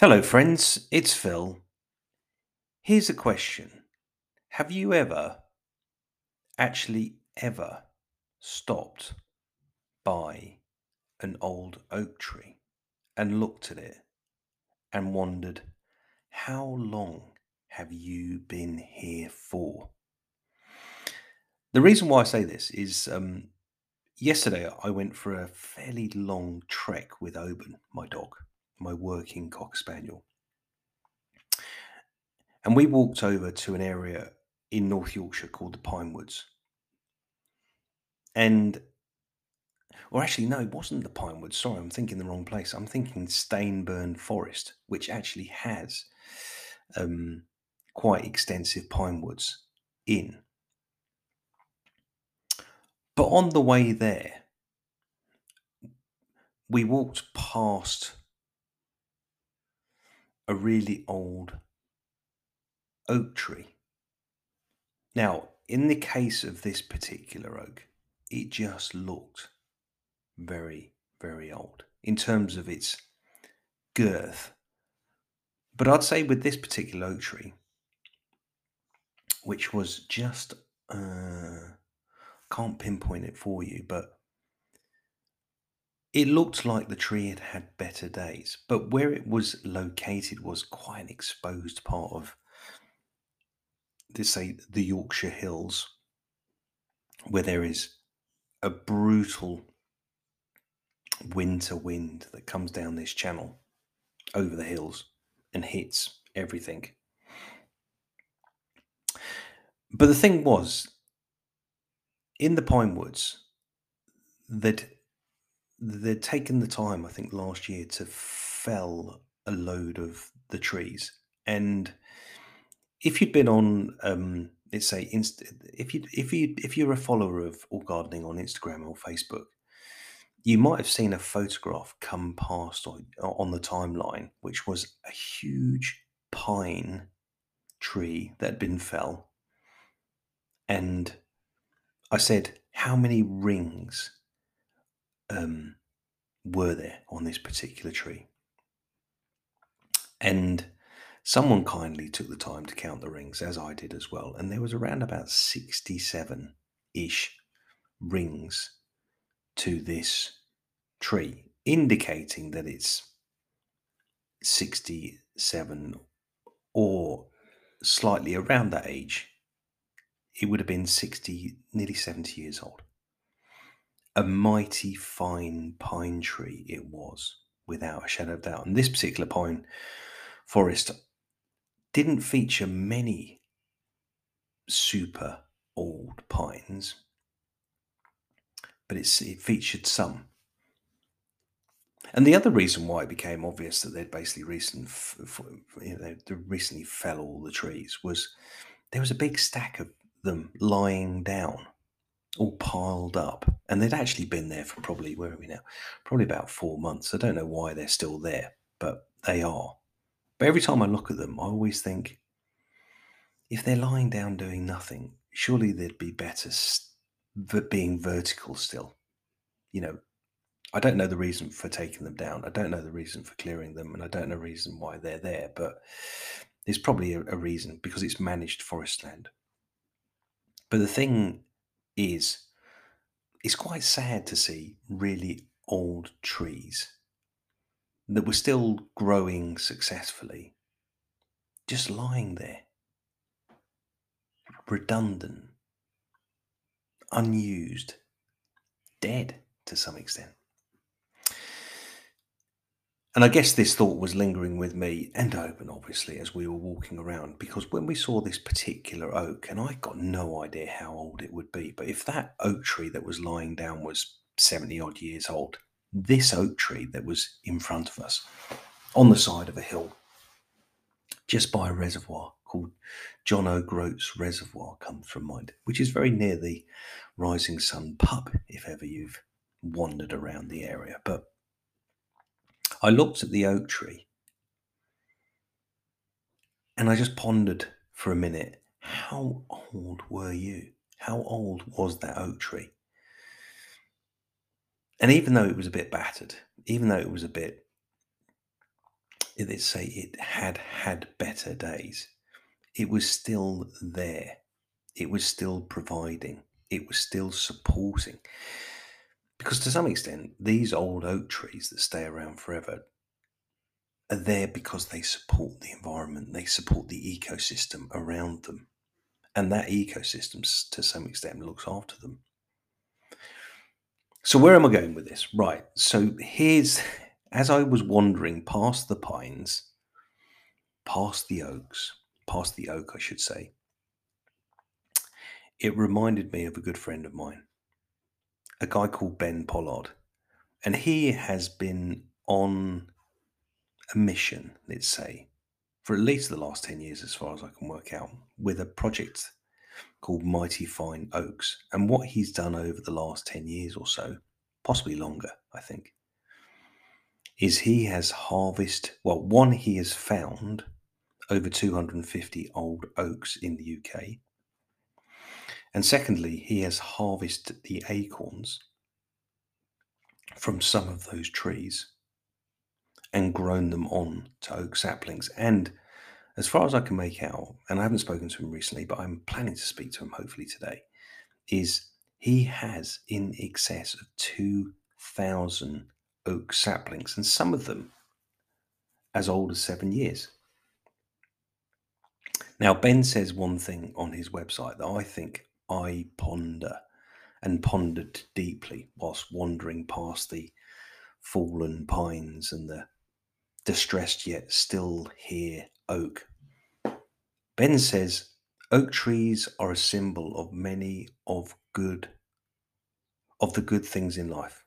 Hello friends, it's Phil. Here's a question. Have you ever stopped by an old oak tree and looked at it and wondered, how long have you been here for? The reason why I say this is yesterday I went for a fairly long trek with Oban, my dog, my working Cocker Spaniel. And we walked over to an area in North Yorkshire called the Pine Woods. Or actually, no, it wasn't the Pine Woods. Sorry, I'm thinking the wrong place. I'm thinking Stainburn Forest, which actually has quite extensive pine woods in. But on the way there, we walked past a really old oak tree. Now, in the case of this particular oak, it just looked very, very old in terms of its girth. But I'd say with this particular oak tree, which was just... can't pinpoint it for you, but it looked like the tree had had better days. But where it was located was quite an exposed part of, let's say, the Yorkshire Hills, where there is a brutal winter wind that comes down this channel over the hills and hits everything. But the thing was, in the Pine Woods, that they'd taken the time, I think last year, to fell a load of the trees. And if you'd been on, let's say, if you're a follower of All Gardening on Instagram or Facebook, you might have seen a photograph come past on the timeline, which was a huge pine tree that had been fell. And I said, how many rings were there on this particular tree? And someone kindly took the time to count the rings, as I did as well. And there was around about 67-ish rings to this tree, indicating that it's 67 or slightly around that age. It would have been 60, nearly 70 years old. A mighty fine pine tree it was, without a shadow of doubt. And this particular pine forest didn't feature many super old pines, but it featured some. And the other reason why it became obvious that they'd basically recently fell all the trees was there was a big stack of them lying down, all piled up, and they'd actually been there for probably about 4 months. I don't know why they're still there, but they are. But every time I look at them, I always think, if they're lying down doing nothing, surely they'd be better being vertical still. You know, I don't know the reason for taking them down. I don't know the reason for clearing them, and I don't know the reason why they're there, but there's probably a reason, because it's managed forest land. But the thing is, it's quite sad to see really old trees that were still growing successfully just lying there, redundant, unused, dead to some extent. And I guess this thought was lingering with me and Oban, obviously, as we were walking around, because when we saw this particular oak, and I got no idea how old it would be, but if that oak tree that was lying down was 70 odd years old, this oak tree that was in front of us on the side of a hill, just by a reservoir called John O'Groat's Reservoir, comes from mind, which is very near the Rising Sun pub, if ever you've wandered around the area. But I looked at the oak tree and I just pondered for a minute how old were you? How old was that oak tree? And even though it was a bit battered, even though it was a bit, let's say it had had better days, it was still there. It was still providing. It was still supporting. Because to some extent, these old oak trees that stay around forever are there because they support the environment. They support the ecosystem around them. And that ecosystem, to some extent, looks after them. So where am I going with this? Right. So here's, as I was wandering past the pines, past the oaks, past the oak, I should say, it reminded me of a good friend of mine, a guy called Ben Pollard. And he has been on a mission, let's say, for at least the last 10 years, as far as I can work out, with a project called Mighty Fine Oaks. And what he's done over the last 10 years or so, possibly longer, I think, is he has harvested, well, one, he has found over 250 old oaks in the UK. And secondly, he has harvested the acorns from some of those trees and grown them on to oak saplings. And as far as I can make out, and I haven't spoken to him recently, but I'm planning to speak to him hopefully today, is he has in excess of 2,000 oak saplings, and some of them as old as 7 years. Now, Ben says one thing on his website that I think I ponder and pondered deeply whilst wandering past the fallen pines and the distressed yet still here oak. Ben says, oak trees are a symbol of many of the good things in life.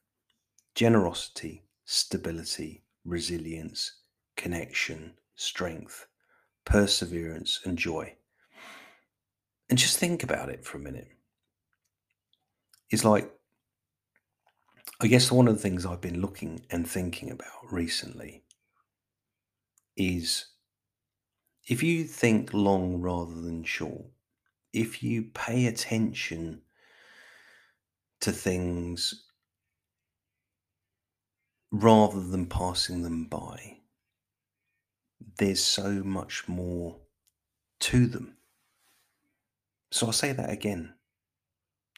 Generosity, stability, resilience, connection, strength, perseverance and joy. And just think about it for a minute. It's like, I guess one of the things I've been looking and thinking about recently is, if you think long rather than short, if you pay attention to things rather than passing them by, there's so much more to them. So I'll say that again,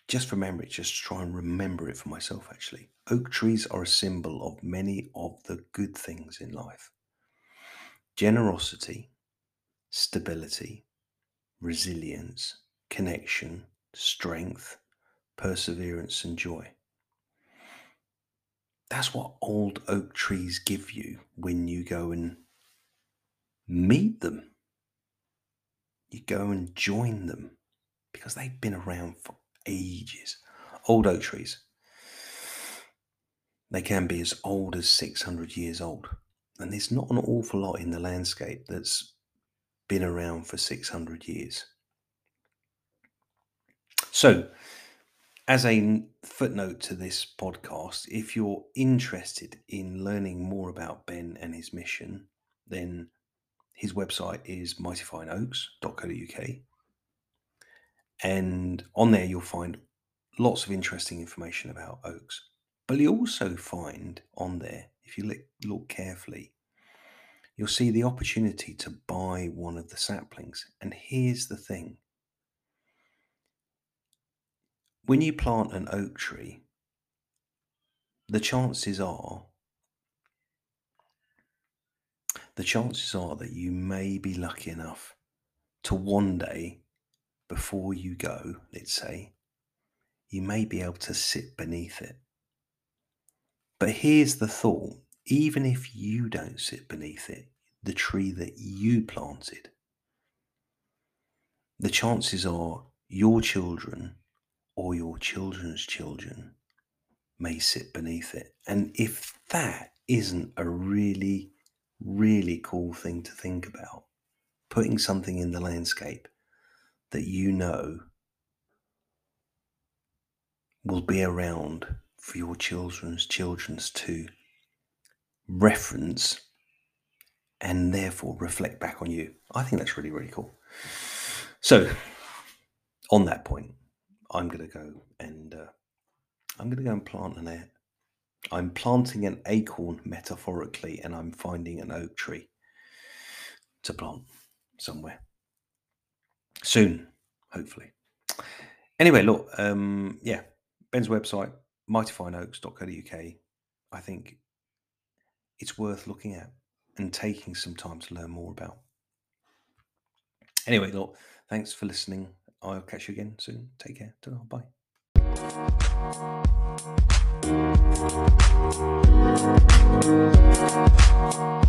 just for memory, just try and remember it for myself actually. Oak trees are a symbol of many of the good things in life. Generosity, stability, resilience, connection, strength, perseverance, and joy. That's what old oak trees give you when you go and meet them. You go and join them because they've been around for ages. Old oak trees, they can be as old as 600 years old. And there's not an awful lot in the landscape that's been around for 600 years. So, as a footnote to this podcast, if you're interested in learning more about Ben and his mission, then his website is mightyfineoaks.co.uk. And on there, you'll find lots of interesting information about oaks. But you'll also find on there, if you look carefully, you'll see the opportunity to buy one of the saplings. And here's the thing. When you plant an oak tree, the chances are that you may be lucky enough to one day, before you go, let's say, you may be able to sit beneath it. But here's the thought. Even if you don't sit beneath it, the tree that you planted, the chances are your children or your children's children may sit beneath it. And if that isn't a really, really cool thing to think about, putting something in the landscape that you know will be around for your children's children's too, reference and therefore reflect back on you. I think that's really, really cool. So on that point, I'm going to go and plant an air. I'm planting an acorn metaphorically, and I'm finding an oak tree to plant somewhere soon, hopefully. Anyway, look, yeah, Ben's website, mightyfineoaks.co.uk. I think it's worth looking at and taking some time to learn more about. Anyway, look, thanks for listening. I'll catch you again soon. Take care. Ta-ra. Bye.